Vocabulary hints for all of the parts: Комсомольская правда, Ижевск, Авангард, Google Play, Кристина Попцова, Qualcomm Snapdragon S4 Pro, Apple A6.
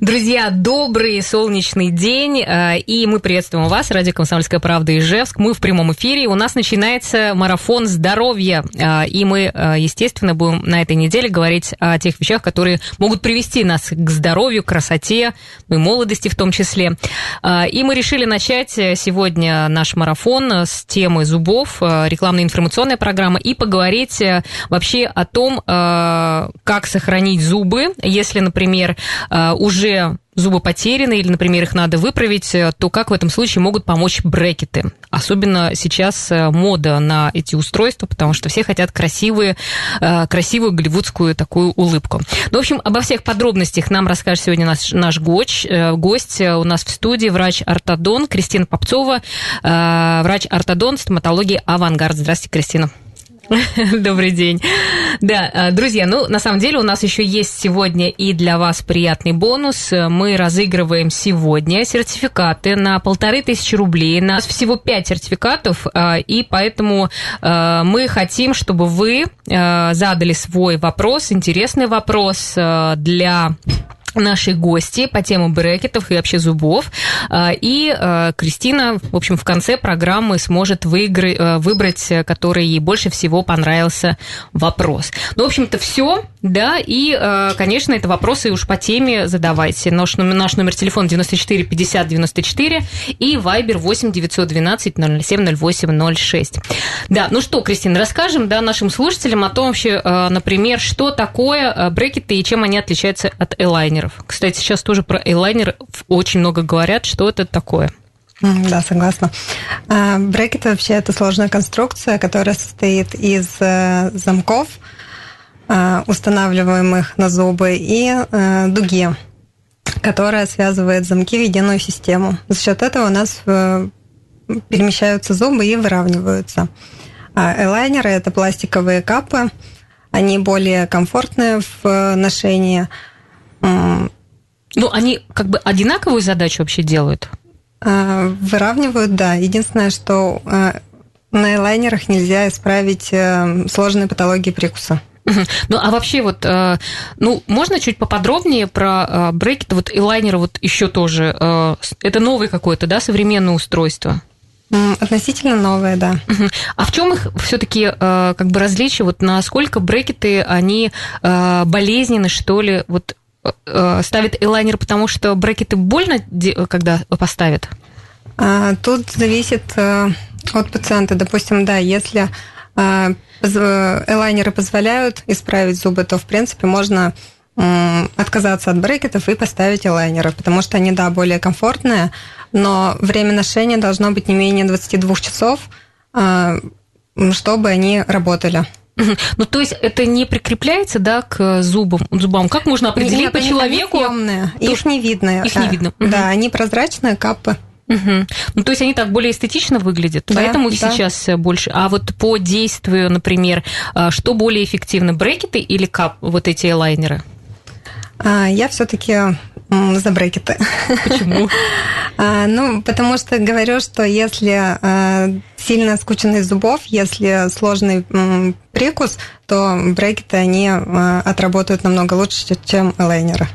Друзья, добрый солнечный день, и мы приветствуем вас, радио «Комсомольская правда» Ижевск. Мы в прямом эфире, у нас начинается марафон здоровья, и мы, естественно, будем на этой неделе говорить о тех вещах, которые могут привести нас к здоровью, красоте, и молодости в том числе. И мы решили начать сегодня наш марафон с темы зубов, рекламно-информационная программа, и поговорить вообще о том, как сохранить зубы, если, например, уже зубы потеряны или, например, их надо выправить, то как в этом случае могут помочь брекеты? Особенно сейчас мода на эти устройства, потому что все хотят красивую голливудскую такую улыбку. Ну, в общем, обо всех подробностях нам расскажет сегодня наш гость. У нас в студии врач-ортодонт Кристина Попцова, врач-ортодонт стоматологии «Авангард». Здравствуйте, Кристина. Добрый день. Да, друзья, на самом деле у нас еще есть сегодня и для вас приятный бонус. Мы разыгрываем сегодня сертификаты на 1500 рублей. У нас всего 5 сертификатов, и поэтому мы хотим, чтобы вы задали свой вопрос, интересный вопрос для наши гости по темам брекетов и вообще зубов. И Кристина, в общем, в конце программы сможет выбрать, который ей больше всего понравился вопрос. Ну, в общем-то, все, да, и, конечно, это вопросы уж по теме задавайте. Наш номер телефона 94 50 94 и Viber 8 912 007 08 06. Да, ну что, Кристина, расскажем, да, нашим слушателям о том вообще, например, что такое брекеты и чем они отличаются от элайнеров. Кстати, сейчас тоже про элайнер очень много говорят. Что это такое? Да, согласна. Брекеты вообще это сложная конструкция, которая состоит из замков, устанавливаемых на зубы, и дуги, которая связывает замки в единую систему. За счет этого у нас перемещаются зубы и выравниваются. А элайнеры – это пластиковые капы. Они более комфортные в ношении. Ну, они как бы одинаковую задачу вообще делают? Выравнивают, да. Единственное, что на элайнерах нельзя исправить сложные патологии прикуса. Ну, а вообще вот, ну, можно чуть поподробнее про брекеты, вот элайнеры вот еще тоже? Это новое какое-то, да, современное устройство? Относительно новые, да. А в чем их все-таки как бы различие? Вот насколько брекеты, они болезненны, что ли, вот ставит элайнер, потому что брекеты больно, когда поставят? Тут зависит от пациента. Допустим, да, если элайнеры позволяют исправить зубы, то, в принципе, можно отказаться от брекетов и поставить элайнеры, потому что они, да, более комфортные, но время ношения должно быть не менее 22 часов, чтобы они работали. Ну, то есть это не прикрепляется, да, к зубам? Как можно определить? Нет, по человеку? Съемные, их не видно. Их, да, не видно. Да, они прозрачные капы. Угу. Ну, то есть они так более эстетично выглядят, да, поэтому да. Сейчас больше. А вот по действию, например, что более эффективно, брекеты или кап, вот эти элайнеры? Я все-таки за брекеты. Почему? Ну, потому что говорю, что если сильно скученность зубов, если сложный прикус, то брекеты, они отработают намного лучше, чем элайнеры.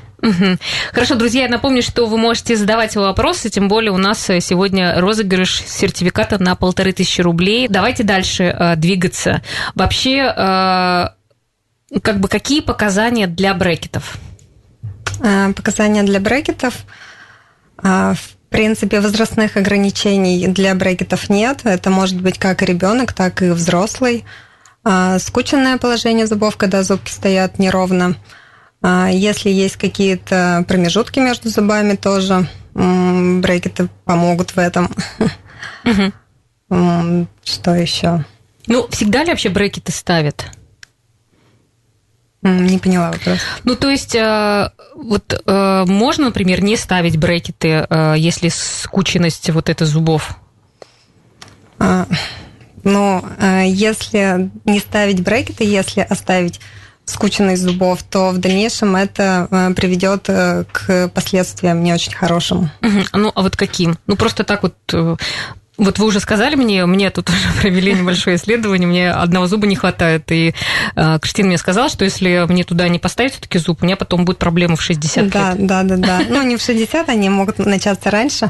Хорошо, друзья, я напомню, что вы можете задавать вопросы, тем более у нас сегодня розыгрыш сертификата на 1500 рублей. Давайте дальше двигаться. Вообще, как бы какие показания для брекетов? Показания для брекетов, в принципе, возрастных ограничений для брекетов нет. Это может быть как ребенок, так и взрослый. Скученное положение зубов, когда зубки стоят неровно. Если есть какие-то промежутки между зубами, тоже брекеты помогут в этом. Угу. Что еще? Ну, всегда ли вообще брекеты ставят? Не поняла вопрос. Ну, то есть, вот можно, например, не ставить брекеты, если скученность вот это зубов? Ну, если не ставить брекеты, если оставить скученных зубов, то в дальнейшем это приведет к последствиям не очень хорошим. Ну, а вот каким? Ну, просто так вот... Вот вы уже сказали мне тут уже провели небольшое исследование, мне одного зуба не хватает, и Кристина мне сказала, что если мне туда не поставить все-таки зуб, у меня потом будут проблемы в 60 лет. Да. Ну, не в 60, они могут начаться раньше.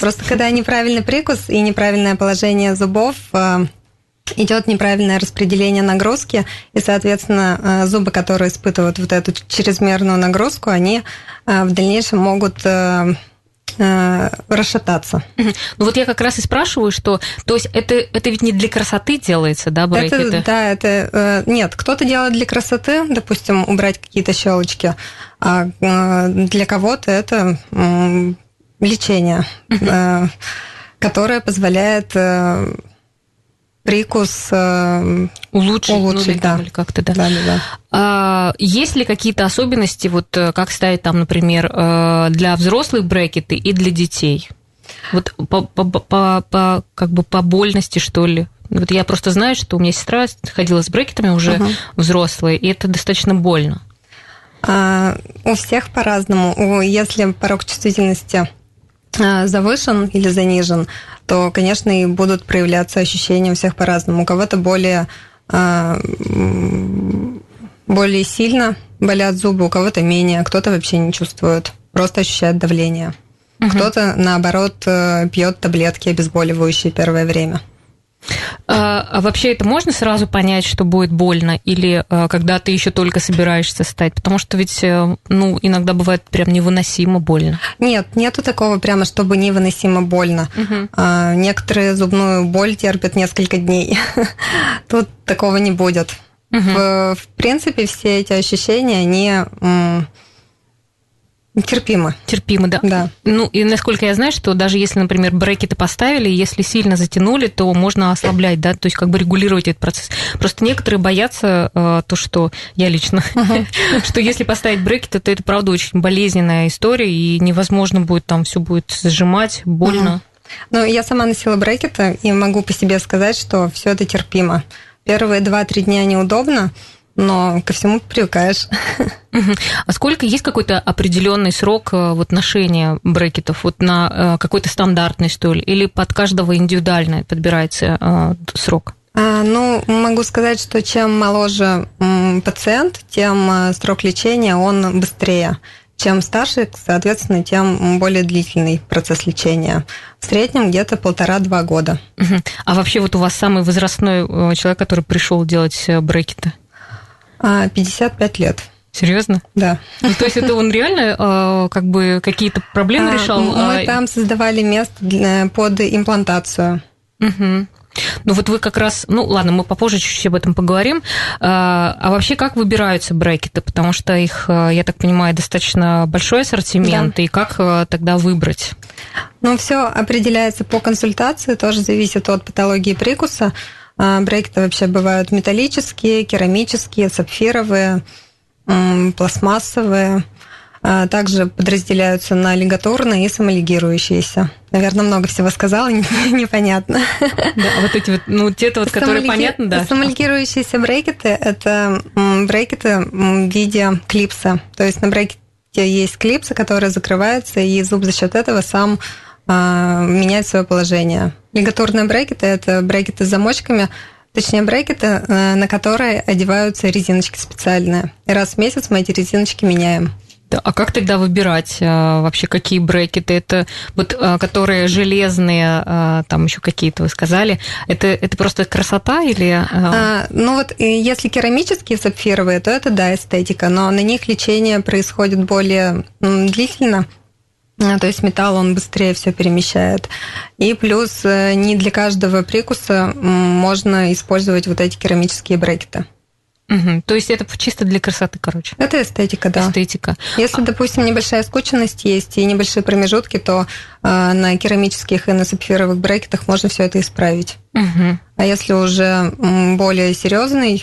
Просто когда неправильный прикус и неправильное положение зубов, идет неправильное распределение нагрузки, и, соответственно, зубы, которые испытывают вот эту чрезмерную нагрузку, они в дальнейшем могут... расшататься. Ну вот я как раз и спрашиваю, что... То есть это ведь не для красоты делается, да, брекеты? Нет, кто-то делает для красоты, допустим, убрать какие-то щелочки, а для кого-то это лечение, которое позволяет прикус улучшить да. Или как-то, да. Да. Есть ли какие-то особенности, вот как ставить там, например, для взрослых брекеты и для детей? Вот по больности, что ли? Вот я просто знаю, что у меня сестра ходила с брекетами уже взрослые, и это достаточно больно. У всех по-разному. Если порог чувствительности завышен или занижен, то, конечно, и будут проявляться ощущения у всех по-разному. У кого-то более сильно болят зубы, у кого-то менее, кто-то вообще не чувствует, просто ощущает давление. Кто-то, наоборот, пьет таблетки обезболивающие первое время. А вообще это можно сразу понять, что будет больно, или когда ты еще только собираешься встать? Потому что ведь, иногда бывает прям невыносимо больно. Нет, нету такого прямо, чтобы невыносимо больно. Некоторые зубную боль терпят несколько дней. Тут такого не будет. В принципе, все эти ощущения, они... Терпимо, да. Ну, и насколько я знаю, что даже если, например, брекеты поставили, если сильно затянули, то можно ослаблять, да, то есть как бы регулировать этот процесс. Просто некоторые боятся что я лично, что если поставить брекеты, то это, правда, очень болезненная история, и невозможно будет там все будет сжимать, больно. Ну, я сама носила брекеты, и могу по себе сказать, что все это терпимо. Первые 2-3 дня неудобно, но ко всему привыкаешь. А сколько есть какой-то определенный срок вот ношения брекетов? Вот на какой-то стандартный, что ли? Или под каждого индивидуально подбирается срок? Могу сказать, что чем моложе пациент, тем срок лечения, он быстрее. Чем старше, соответственно, тем более длительный процесс лечения. В среднем где-то 1,5-2 года. А вообще вот у вас самый возрастной человек, который пришел делать брекеты? 55 лет. Серьезно? Да. Ну, то есть это он реально какие-то проблемы решал? Мы там создавали место под имплантацию. Ну вот вы как раз... Ну ладно, мы попозже чуть-чуть об этом поговорим. А вообще как выбираются брекеты? Потому что их, я так понимаю, достаточно большой ассортимент. Да. И как тогда выбрать? Ну все определяется по консультации, тоже зависит от патологии прикуса. Брекеты вообще бывают металлические, керамические, сапфировые, пластмассовые. Также подразделяются на лигатурные и самолигирующиеся. Наверное, много всего сказала, непонятно. Да, а вот эти вот, которые понятно, да? Самолигирующиеся брекеты – это брекеты в виде клипса. То есть на брекете есть клипсы, которые закрываются, и зуб за счет этого сам меняет свое положение. Лигатурные брекеты – это брекеты с замочками, точнее брекеты, на которые одеваются резиночки специальные. И раз в месяц мы эти резиночки меняем. Да, а как тогда выбирать вообще, какие брекеты? Это вот, которые железные, там еще какие-то вы сказали. Это просто красота или... если керамические, сапфировые, то это, да, эстетика, но на них лечение происходит более длительно. То есть металл, он быстрее все перемещает. И плюс не для каждого прикуса можно использовать вот эти керамические брекеты. То есть это чисто для красоты, короче. Это эстетика, да. Эстетика. Если, допустим, небольшая скученность есть и небольшие промежутки, то на керамических и на сапфировых брекетах можно все это исправить. А если уже более серьезное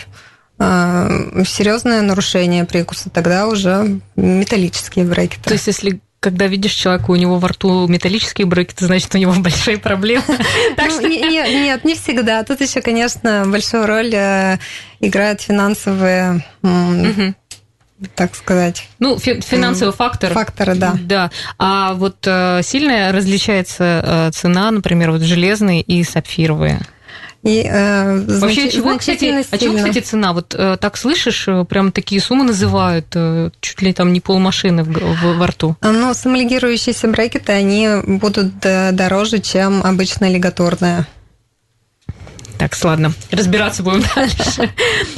нарушение прикуса, тогда уже металлические брекеты. То есть если когда видишь человека, у него во рту металлические брекеты, значит, у него большие проблемы. Нет, не всегда. Тут еще, конечно, большую роль играют финансовые, так сказать. Ну, финансовые факторы. Факторы, да. Да. А вот сильно различается цена, например, вот железные и сапфировые? Вообще, о чем, кстати, цена? Вот так слышишь, прям такие суммы называют, чуть ли там не полмашины во рту. Ну, самолигирующиеся брекеты, они будут дороже, чем обычно лигатурные. Так, ладно, разбираться будем дальше.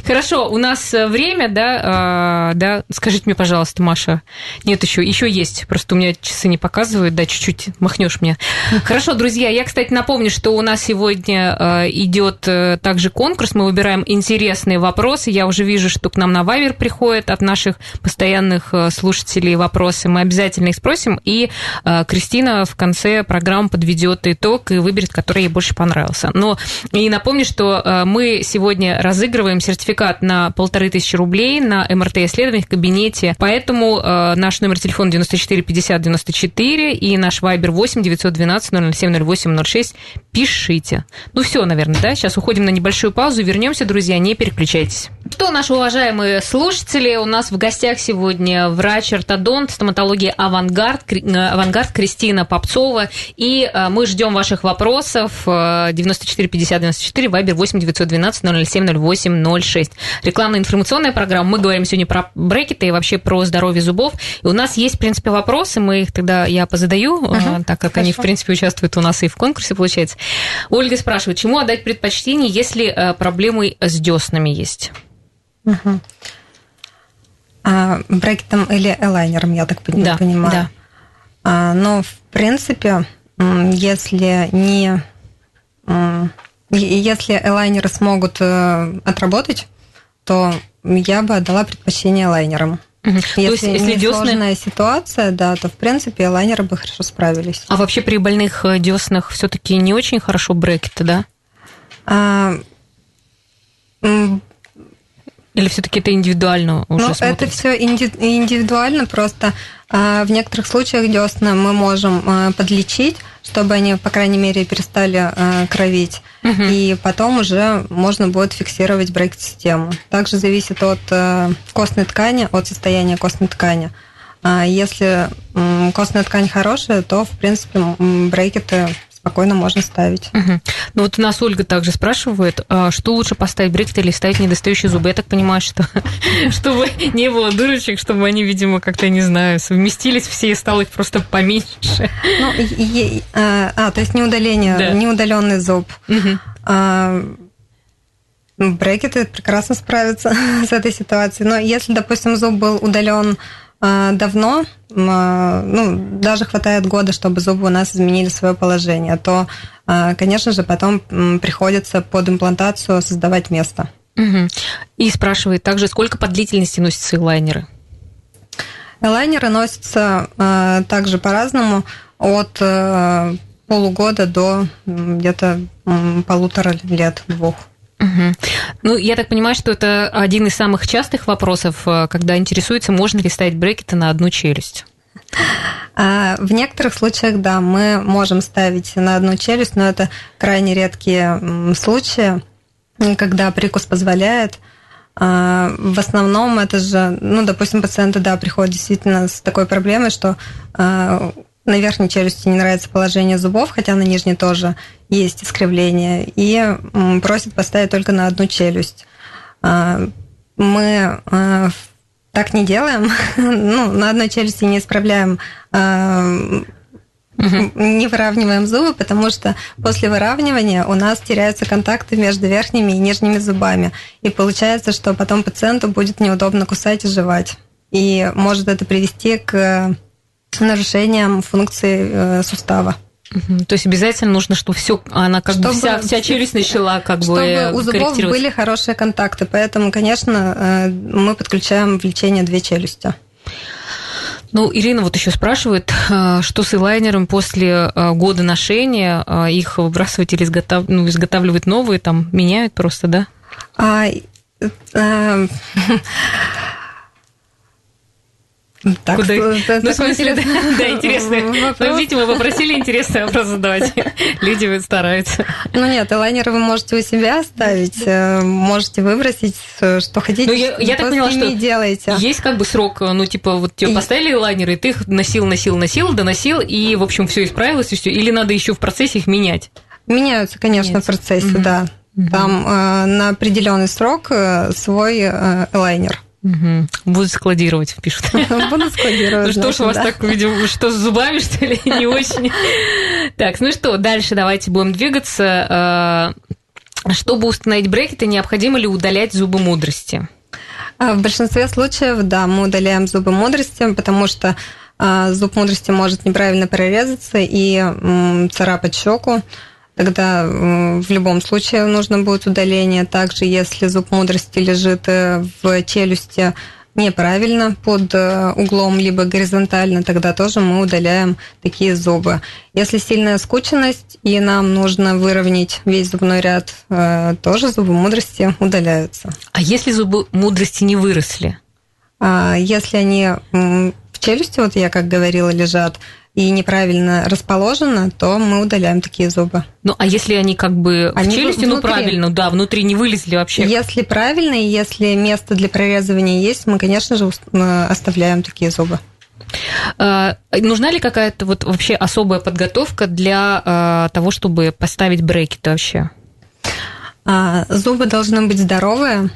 Хорошо, у нас время, да? Скажите мне, пожалуйста, Маша. Нет, еще есть, просто у меня часы не показывают, да, чуть-чуть махнешь мне. Хорошо, друзья, я, кстати, напомню, что у нас сегодня идет также конкурс, мы выбираем интересные вопросы. Я уже вижу, что к нам на Вайбер приходят от наших постоянных слушателей вопросы, мы обязательно их спросим, и Кристина в конце программы подведет итог и выберет, который ей больше понравился. Но и на Напомню, что мы сегодня разыгрываем сертификат на 1500 рублей на МРТ-исследование в кабинете. Поэтому наш номер телефона 94 50 94 и наш Вайбер 8 912 007 08 06. Пишите. Ну все, наверное, да? Сейчас уходим на небольшую паузу. Вернемся, друзья, не переключайтесь. Что, наши уважаемые слушатели, у нас в гостях сегодня врач-ортодонт стоматологии «Авангард» Кристина Попцова. И мы ждем ваших вопросов. 94 50 94 Вайбер 8 912 007 08 06. Рекламно-информационная программа. Мы говорим сегодня про брекеты и вообще про здоровье зубов. И у нас есть, в принципе, вопросы. Мы их тогда я позадаю, так как Хорошо. Они, в принципе, участвуют у нас и в конкурсе, получается. Ольга спрашивает, чему отдать предпочтение, если проблемы с дёснами есть? Брекетом или элайнером, я так понимаю. Да. Но, в принципе, если элайнеры смогут отработать, то я бы отдала предпочтение элайнерам. Если не сложная ситуация, да, то, в принципе, элайнеры бы хорошо справились. А вообще при больных деснах все-таки не очень хорошо брекеты, да? Или все-таки это индивидуально уже смотрится? Это все индивидуально, просто в некоторых случаях десны мы можем подлечить, чтобы они, по крайней мере, перестали кровить. И потом уже можно будет фиксировать брекет-систему. Также зависит от костной ткани, от состояния костной ткани. Если костная ткань хорошая, то, в принципе, брекеты спокойно можно ставить. Ну вот у нас Ольга также спрашивает, что лучше поставить, брекеты или ставить недостающие зубы? Я так понимаю, что чтобы не было дырочек, чтобы они, видимо, как-то, не знаю, совместились все и стало их просто поменьше. Ну, то есть не удаление, да. Не удаленный зуб. Брекеты прекрасно справятся с этой ситуацией. Но если, допустим, зуб был удален давно, даже хватает года, чтобы зубы у нас изменили свое положение, то, конечно же, потом приходится под имплантацию создавать место. И спрашивает также, сколько по длительности носятся элайнеры? Элайнеры носятся также по-разному, от полугода до где-то 1,5-2 лет. Ну, я так понимаю, что это один из самых частых вопросов, когда интересуется, можно ли ставить брекеты на одну челюсть. В некоторых случаях, да, мы можем ставить на одну челюсть, но это крайне редкие случаи, когда прикус позволяет. В основном это же, допустим, пациенты, да, приходят действительно с такой проблемой, что на верхней челюсти не нравится положение зубов, хотя на нижней тоже есть искривление, и просят поставить только на одну челюсть. Мы так не делаем, на одной челюсти не исправляем, не выравниваем зубы, потому что после выравнивания у нас теряются контакты между верхними и нижними зубами, и получается, что потом пациенту будет неудобно кусать и жевать, и может это привести к нарушением функции сустава. То есть обязательно нужно, чтобы все, она как чтобы, бы вся челюсть начала как чтобы бы у зубов были хорошие контакты, поэтому, конечно, мы подключаем в лечение две челюсти. Ну, Ирина вот еще спрашивает, что с элайнером после года ношения, их выбрасывать или изготавливать новые, там меняют просто, да? Так, куда... Ну, в смысле, да, интересно. Ну, видимо, вы просили интересный вопрос задавать. Люди стараются. Ну, нет, лайнеры вы можете у себя оставить, можете выбросить, что хотите. Ну, я так поняла, что делаете. Есть как бы срок, ну, типа, вот тебе поставили лайнеры, и ты их носил, доносил, и, в общем, все исправилось, и все. Или надо еще в процессе их менять? Меняются, конечно, в процессе, да. Там на определенный срок свой лайнер. Угу. Буду складировать, пишут. Буду складировать. Ну что ж, у вас так, видимо, что с зубами, что ли, не очень. Так, ну что, дальше давайте будем двигаться. Чтобы установить брекеты, необходимо ли удалять зубы мудрости? В большинстве случаев, да, мы удаляем зубы мудрости, потому что зуб мудрости может неправильно прорезаться и царапать щеку. Тогда в любом случае нужно будет удаление. Также, если зуб мудрости лежит в челюсти неправильно, под углом, либо горизонтально, тогда тоже мы удаляем такие зубы. Если сильная скученность, и нам нужно выровнять весь зубной ряд, тоже зубы мудрости удаляются. А если зубы мудрости не выросли? Если они в челюсти, вот я как говорила, лежат, и неправильно расположено, то мы удаляем такие зубы. Ну, а если они как бы в челюсти, ну, правильно, да, внутри не вылезли вообще? Если правильно, и если место для прорезывания есть, мы, конечно же, оставляем такие зубы. Нужна ли какая-то вот вообще особая подготовка для того, чтобы поставить брекеты вообще? Зубы должны быть здоровые.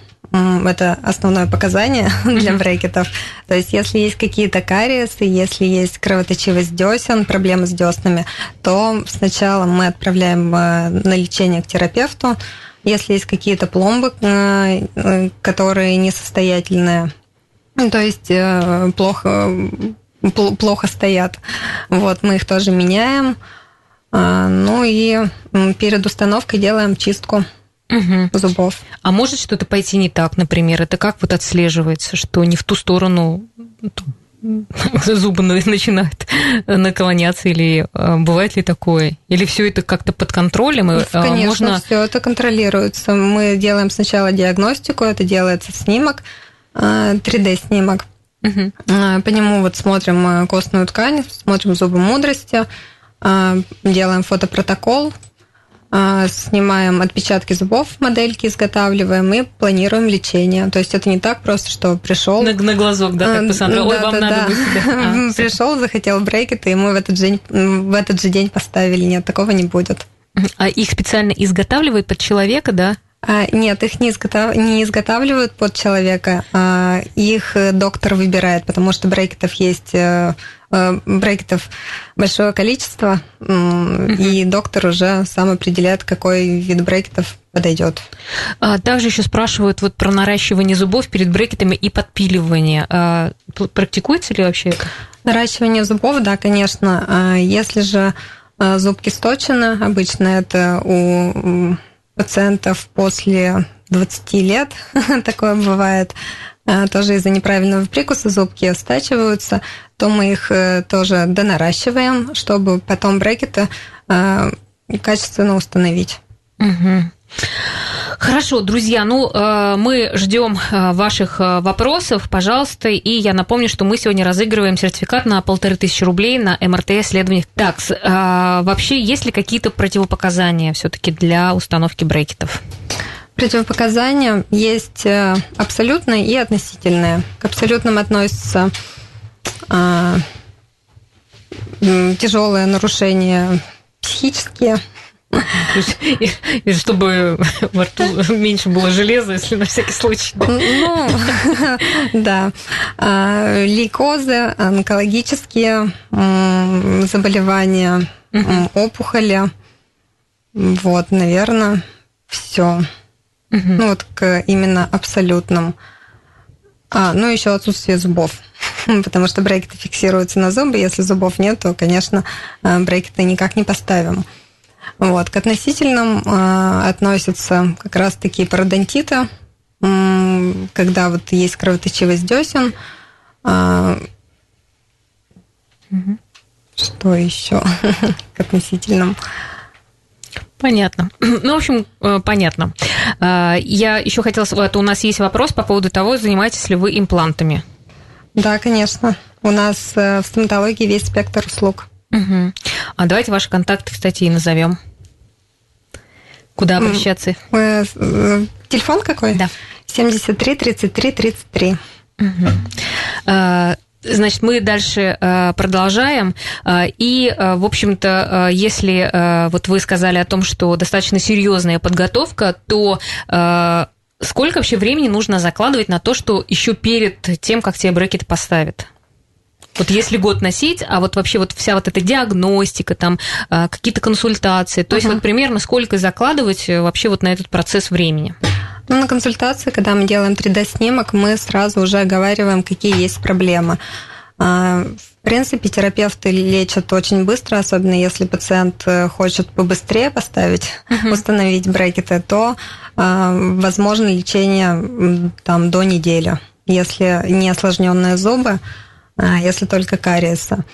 Это основное показание для брекетов. То есть, если есть какие-то кариесы, если есть кровоточивость десен, проблемы с деснами, то сначала мы отправляем на лечение к терапевту. Если есть какие-то пломбы, которые несостоятельные, то есть плохо стоят, вот, мы их тоже меняем. Ну и перед установкой делаем чистку. Угу. Зубов. А может что-то пойти не так, например? Это как вот отслеживается, что не в ту сторону зубы начинают наклоняться? Или бывает ли такое? Или все это как-то под контролем? И, конечно, все это контролируется. Мы делаем сначала диагностику, это делается снимок, 3D-снимок. Угу. По нему вот смотрим костную ткань, смотрим зубы мудрости, делаем фотопротокол, снимаем отпечатки зубов, модельки изготавливаем и планируем лечение. То есть это не так просто, что пришел на глазок, да, как посмотрел, ой, вам надо быть. Пришел, захотел брекеты, и мы в этот же день поставили. Нет, такого не будет. А их специально изготавливают под человека, да? Нет, их не изготавливают под человека, их доктор выбирает, потому что брекетов есть, брекетов большое количество, и доктор уже сам определяет, какой вид брекетов подойдет. Также еще спрашивают вот про наращивание зубов перед брекетами и подпиливание. Практикуется ли вообще это? Наращивание зубов, да, конечно. Если же зубки сточены, обычно это у пациентов после 20 лет такое бывает, тоже из-за неправильного прикуса зубки стачиваются, то мы их тоже донаращиваем, чтобы потом брекеты качественно установить. Угу. Хорошо, друзья, ну, мы ждем ваших вопросов, пожалуйста, и я напомню, что мы сегодня разыгрываем сертификат на 1500 рублей на МРТ-исследование. Так, вообще есть ли какие-то противопоказания все-таки для установки брекетов? Противопоказания есть абсолютные и относительные. К абсолютным относятся тяжелые нарушения психические. И чтобы во рту меньше было железа, если на всякий случай. Ну, да. Лейкозы, онкологические заболевания, опухоли. Вот, наверное, все. Ну, вот к именно абсолютным. Ну, еще отсутствие зубов. Потому что брекеты фиксируются на зубы. Если зубов нет, то, конечно, брекеты никак не поставим. Вот. К относительным относятся как раз-таки пародонтиты, когда вот есть кровоточивость десен. Что еще к относительным? Понятно. Ну, в общем, понятно. Я еще хотела... У нас есть вопрос по поводу того, занимаетесь ли вы имплантами. Да, конечно. У нас в стоматологии весь спектр услуг. Угу. А давайте ваши контакты в статье назовем. Куда обращаться? Телефон какой? Да. 73 33 33. Угу. Значит, мы дальше продолжаем. И, в общем-то, если вот вы сказали о том, что достаточно серьезная подготовка, то сколько вообще времени нужно закладывать на то, что еще перед тем, как тебе брекеты поставят? Вот если год носить, а вот вообще вот вся вот эта диагностика, там какие-то консультации, то есть вот примерно сколько закладывать вообще вот на этот процесс времени? Ну, на консультации, когда мы делаем 3D-снимок, мы сразу уже оговариваем, какие есть проблемы. В принципе, терапевты лечат очень быстро, особенно если пациент хочет побыстрее поставить, установить брекеты, то возможно лечение там, до недели, если не осложненные зубы, если только кариеса.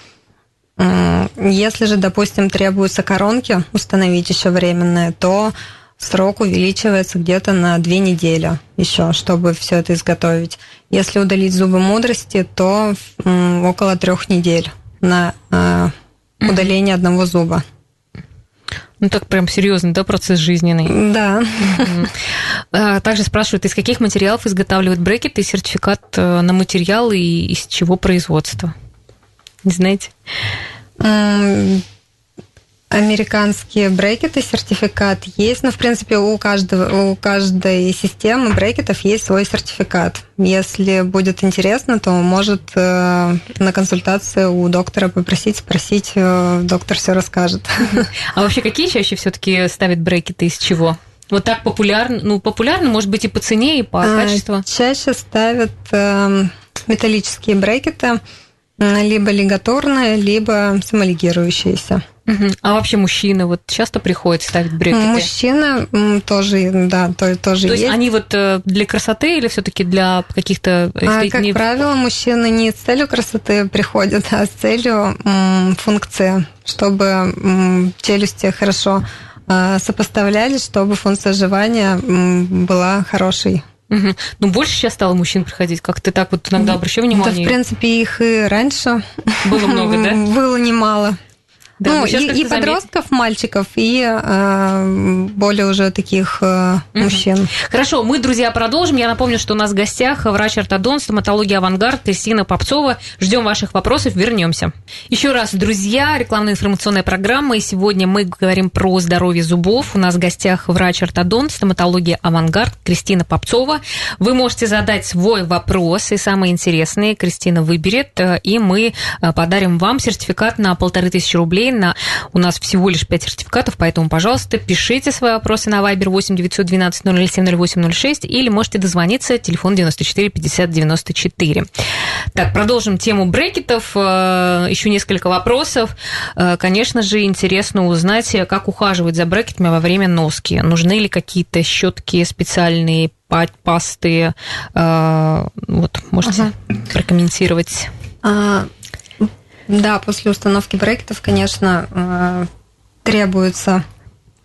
Если же, допустим, требуются коронки установить еще временные, то срок увеличивается где-то на 2 недели еще, чтобы все это изготовить. Если удалить зубы мудрости, то около 3 недель на удаление одного зуба. Ну, так прям серьезный, да, процесс жизненный? Да. Также спрашивают, из каких материалов изготавливают брекеты и сертификат на материалы и из чего производства? Не знаете? Американские брекеты, сертификат есть, но, в принципе, у каждой системы брекетов есть свой сертификат. Если будет интересно, то может на консультации у доктора попросить, спросить, доктор все расскажет. А вообще какие чаще все-таки ставят брекеты, из чего? Вот так популярно, ну, популярно, может быть, и по цене, и по качеству? Чаще ставят металлические брекеты, либо лигатурные, либо самолигирующиеся. А вообще мужчины вот часто приходят ставить брекеты? Мужчины тоже, да, тоже есть. То есть они вот для красоты или все-таки для каких-то... Как правило, мужчины не с целью красоты приходят, а с целью функции, чтобы челюсти хорошо сопоставлялись, чтобы функция жевания была хорошей. Угу. Ну, больше сейчас стало мужчин приходить, как ты так вот иногда обращаю внимание? Да, в принципе, их и раньше было много, да? Было немало. Да, ну, и подростков, мальчиков, и более уже таких мужчин. Хорошо, мы, друзья, продолжим. Я напомню, что у нас в гостях врач-ортодонт стоматологии «Авангард» Кристина Попцова. Ждем ваших вопросов, вернемся. Еще раз, друзья, рекламно-информационная программа. И сегодня мы говорим про здоровье зубов. У нас в гостях врач-ортодонт стоматологии «Авангард» Кристина Попцова. Вы можете задать свой вопрос, и самые интересные Кристина выберет, и мы подарим вам сертификат на 1500 рублей. У нас всего лишь 5 сертификатов, поэтому, пожалуйста, пишите свои вопросы на Viber 8 912 007 08 06, или можете дозвониться, телефон 94 50 94. Так, продолжим тему брекетов. Еще несколько вопросов. Конечно же, интересно узнать, как ухаживать за брекетами во время носки. Нужны ли какие-то щетки специальные, пасты? Вот, можете прокомментировать. Да, после установки брекетов, конечно, требуются,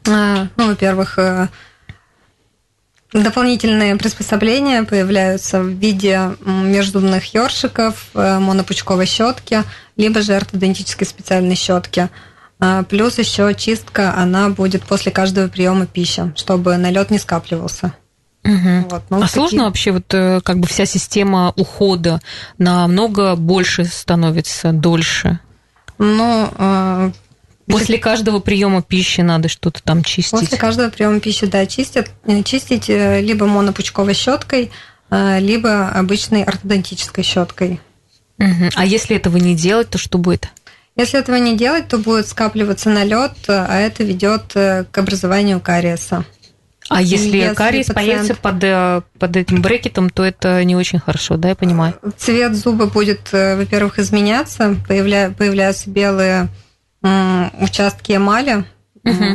ну, во-первых, дополнительные приспособления появляются в виде межзубных ёршиков, монопучковой щетки, либо же ортодонтической специальной щетки. Плюс еще чистка, она будет после каждого приема пищи, чтобы налет не скапливался. Угу. Вот, ну, а такие... сложно вообще вот как бы вся система ухода намного больше становится, дольше? Ну, после каждого приема пищи надо что-то там чистить? После каждого приема пищи, да, чистить либо монопучковой щеткой, либо обычной ортодонтической щеткой. Угу. А если этого не делать, то что будет? Если этого не делать, то будет скапливаться налет, а это ведет к образованию кариеса. А если кариес появится под этим брекетом, то это не очень хорошо, да, я понимаю? Цвет зуба будет, во-первых, изменяться, появляются белые участки эмали,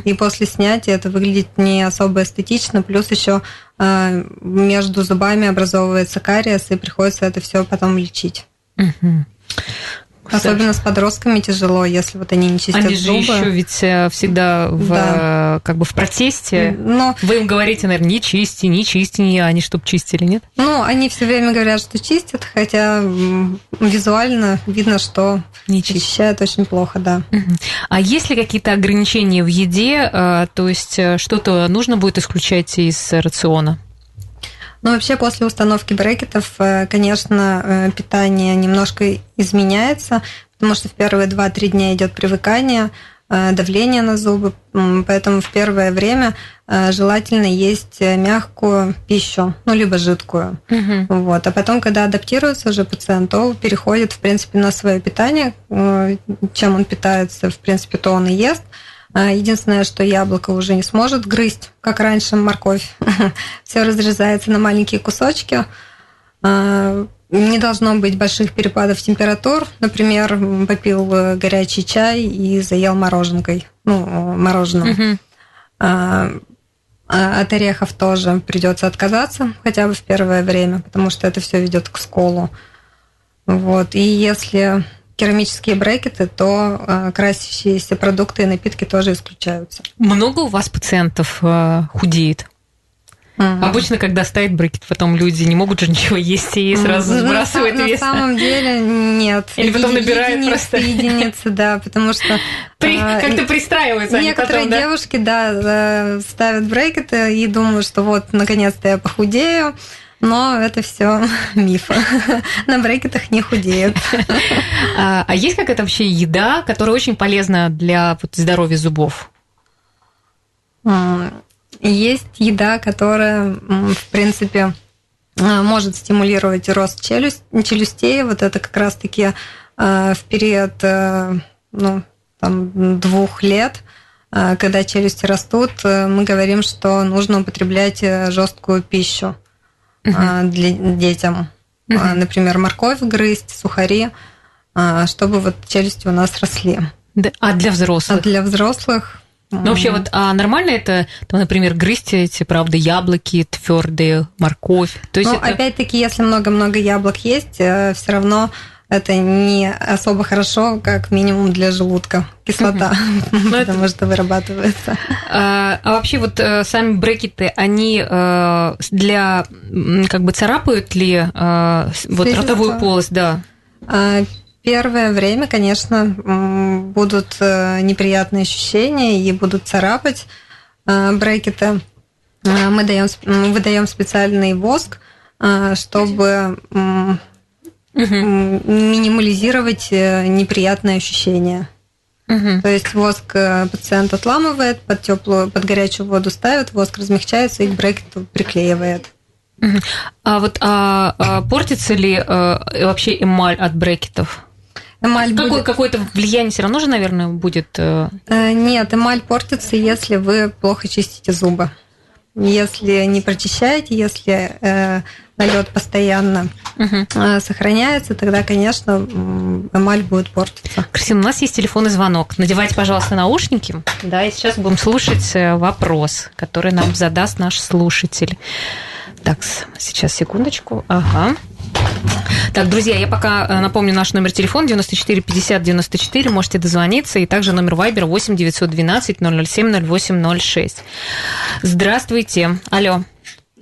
и после снятия это выглядит не особо эстетично, плюс еще между зубами образовывается кариес, и приходится это все потом лечить. Особенно с подростками тяжело, если вот они не чистят зубы. Они же еще ведь всегда как бы в протесте. Но... Вы им говорите, наверное, не чисти, а они чтоб чистили, нет? Ну, они все время говорят, что чистят, хотя визуально видно, что не чищают очень плохо, да. А есть ли какие-то ограничения в еде? То есть что-то нужно будет исключать из рациона? Ну, вообще, после установки брекетов, конечно, питание немножко изменяется, потому что в первые 2-3 дня идет привыкание, давление на зубы, поэтому в первое время желательно есть мягкую пищу, ну, либо жидкую. Угу. Вот. А потом, когда адаптируется уже пациент, то переходит, в принципе, на свое питание, чем он питается, в принципе, то он и ест. Единственное, что яблоко уже не сможет грызть, как раньше морковь. Все разрезается на маленькие кусочки. Не должно быть больших перепадов температур. Например, попил горячий чай и заел мороженым. От орехов тоже придется отказаться хотя бы в первое время, потому что это все ведет к сколу. Вот. И если... Керамические брекеты, то красящиеся продукты и напитки тоже исключаются. Много у вас пациентов худеет? Ага. Обычно, когда ставят брекет, потом люди не могут же ничего есть и сразу сбрасывают вес. На самом деле нет. Или потом набирают просто. Единицы, да, потому что... Как-то пристраиваются они потом, да? Некоторые девушки, да, ставят брекеты и думают, что вот, наконец-то я похудею. Но это все мифы. На брекетах не худеют. А есть какая-то вообще еда, которая очень полезна для здоровья зубов? Есть еда, которая, в принципе, может стимулировать рост челюстей. Вот это как раз-таки в период 2 лет. Когда челюсти растут, мы говорим, что нужно употреблять жесткую пищу. Для детям, например, морковь грызть, сухари, чтобы вот челюсти у нас росли. Да, а для взрослых? А для взрослых. Ну, вообще, нормально это, например, грызть эти, правда, яблоки твердые, морковь? То есть опять-таки, если много-много яблок есть, все равно это не особо хорошо, как минимум для желудка. Кислота, потому что вырабатывается. А вообще сами брекеты, они для... Как бы царапают ли ротовую полость? Да. Первое время, конечно, будут неприятные ощущения и будут царапать брекеты. Мы выдаем специальный воск, чтобы... минимализировать неприятные ощущения. То есть воск пациент отламывает, под горячую воду ставит, воск размягчается и к брекету приклеивает. А портится ли вообще эмаль от брекетов? Эмаль Какое-то влияние все равно же, наверное, будет? Нет, эмаль портится, если вы плохо чистите зубы. Если не прочищаете, если налёт постоянно сохраняется, тогда, конечно, эмаль будет портиться. Кристина, у нас есть телефонный звонок. Надевайте, пожалуйста, наушники. Да, и сейчас будем слушать вопрос, который нам задаст наш слушатель. Так, сейчас, секундочку. Ага. Так, друзья, я пока напомню наш номер телефона 94 50 94, можете дозвониться, и также номер Viber 8 912 007 08 06. Здравствуйте, алло.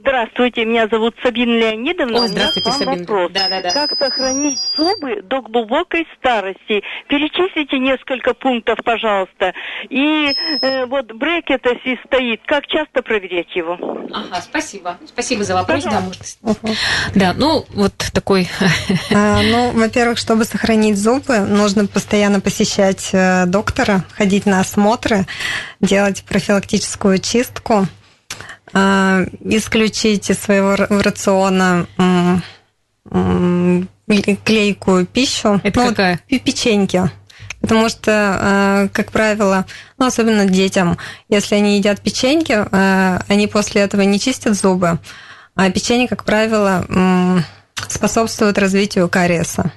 Здравствуйте, меня зовут Сабина Леонидовна. О, здравствуйте, Сабина. Да. Как сохранить зубы до глубокой старости? Перечислите несколько пунктов, пожалуйста. И брекет, если стоит, как часто проверять его? Ага, спасибо. Спасибо за вопрос. Такой. Во-первых, чтобы сохранить зубы, нужно постоянно посещать доктора, ходить на осмотры, делать профилактическую чистку. Исключить из своего рациона клейкую пищу. Это какая? Печеньки. Потому что, как правило, особенно детям, если они едят печеньки, они после этого не чистят зубы. А печенье, как правило, способствует развитию кариеса.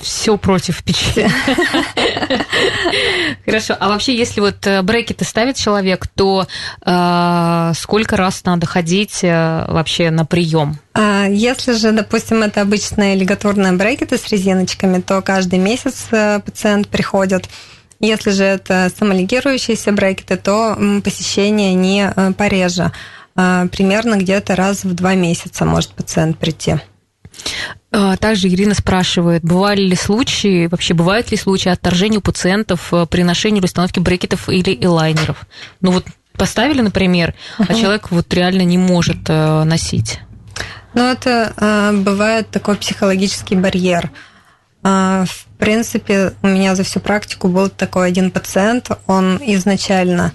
Все против печи. Хорошо. А вообще, если вот брекеты ставит человек, то сколько раз надо ходить вообще на прием? Если же, допустим, это обычные лигатурные брекеты с резиночками, то каждый месяц пациент приходит. Если же это самолигирующиеся брекеты, то посещение не пореже. Примерно где-то раз в 2 месяца может пациент прийти. Также Ирина спрашивает, бывали ли случаи, вообще бывают ли случаи отторжения у пациентов при ношении или установке брекетов или элайнеров? Ну вот поставили, например, а человек вот реально не может носить. Ну это бывает такой психологический барьер. В принципе, у меня за всю практику был такой один пациент, он изначально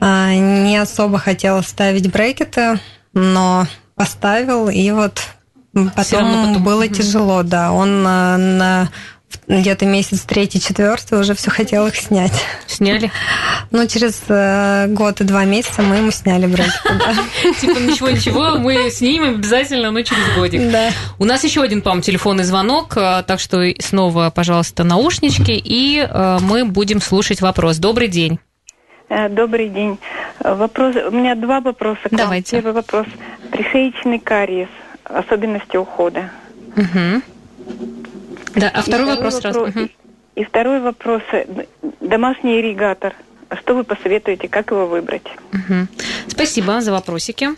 не особо хотел ставить брекеты, но поставил, и вот потом было тяжело, да. Он на где-то месяц 3-4 уже все хотел их снять. Сняли? Ну, через 1-2 месяца мы ему сняли брекеты. Типа, ничего-ничего, мы снимем обязательно, но через годик. У нас еще один, по-моему, телефонный звонок, так что снова, пожалуйста, наушнички, и мы будем слушать вопрос. Добрый день. Добрый день. У меня 2 вопроса. Давайте. Первый вопрос. Трихеечный кариес. Особенности ухода. Да, а второй вопрос сразу. И второй вопрос. Домашний ирригатор. Что вы посоветуете, как его выбрать? Спасибо за вопросики.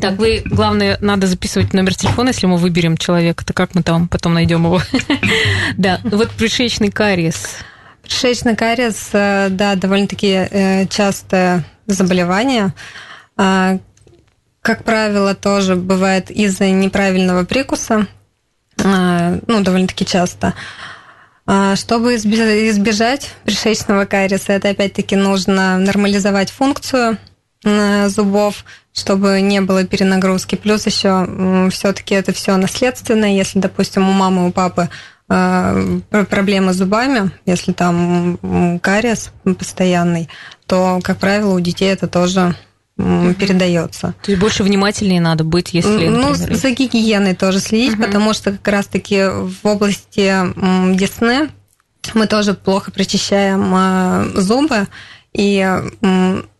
Так, вы, главное, надо записывать номер телефона, если мы выберем человека, то как мы там потом найдем его? Да, вот пришеечный кариес. Пришеечный кариес, да, довольно-таки частое заболевание. Как правило, тоже бывает из-за неправильного прикуса, ну, довольно-таки часто. Чтобы избежать пришеечного кариеса, это опять-таки нужно нормализовать функцию зубов, чтобы не было перенагрузки. Плюс еще все-таки это все наследственное. Если, допустим, у мамы, у папы проблемы с зубами, если там кариес постоянный, то, как правило, у детей это тоже передается. То есть больше внимательнее надо быть, если... Ну, например... за гигиеной тоже следить, потому что как раз-таки в области десны мы тоже плохо прочищаем зубы, и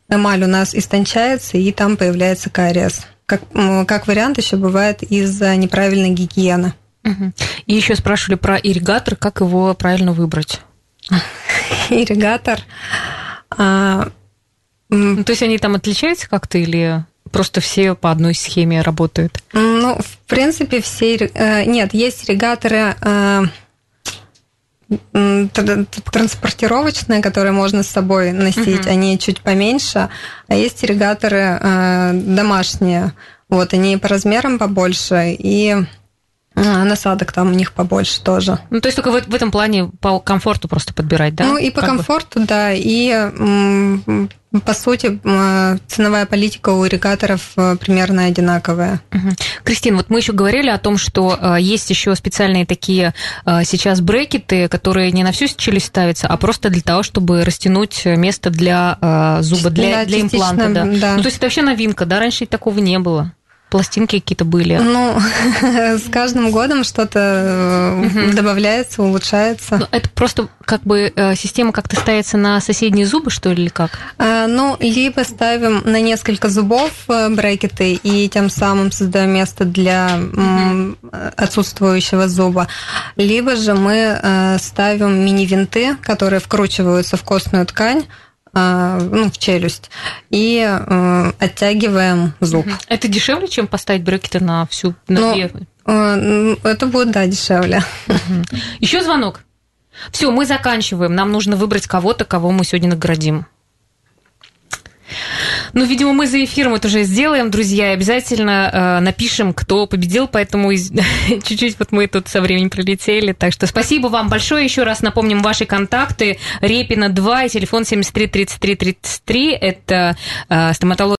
эмаль у нас истончается, и там появляется кариес. Как вариант еще бывает из-за неправильной гигиены. И еще спрашивали про ирригатор, как его правильно выбрать? Ирригатор... Ну, то есть они там отличаются как-то или просто все по одной схеме работают? Ну, в принципе, все... Нет, есть ирригаторы транспортировочные, которые можно с собой носить, они чуть поменьше, а есть ирригаторы домашние, вот, они по размерам побольше, и насадок там у них побольше тоже. Ну, то есть только в этом плане по комфорту просто подбирать, да? Ну, и по комфорту, да, и... По сути, ценовая политика у ирригаторов примерно одинаковая. Кристин, вот мы еще говорили о том, что есть еще специальные такие сейчас брекеты, которые не на всю челюсть ставятся, а просто для того, чтобы растянуть место для зуба, для импланта. Да. Да. Ну, то есть это вообще новинка, да? Раньше такого не было. Пластинки какие-то были. Ну, с каждым годом что-то добавляется, улучшается. Но это просто как бы система как-то ставится на соседние зубы, что ли, или как? Ну, либо ставим на несколько зубов брекеты, и тем самым создаем место для отсутствующего зуба. Либо же мы ставим мини-винты, которые вкручиваются в костную ткань, ну, в челюсть, и оттягиваем зуб. Это дешевле, чем поставить брекеты на всю... это будет, да, дешевле. Еще звонок. Все, мы заканчиваем. Нам нужно выбрать кого-то, кого мы сегодня наградим. Ну, видимо, мы за эфиром это уже сделаем, друзья, и обязательно напишем, кто победил, поэтому чуть-чуть вот мы тут со временем прилетели, так что спасибо вам большое, еще раз напомним ваши контакты, Репина 2 и телефон 73-33-33, это стоматолог.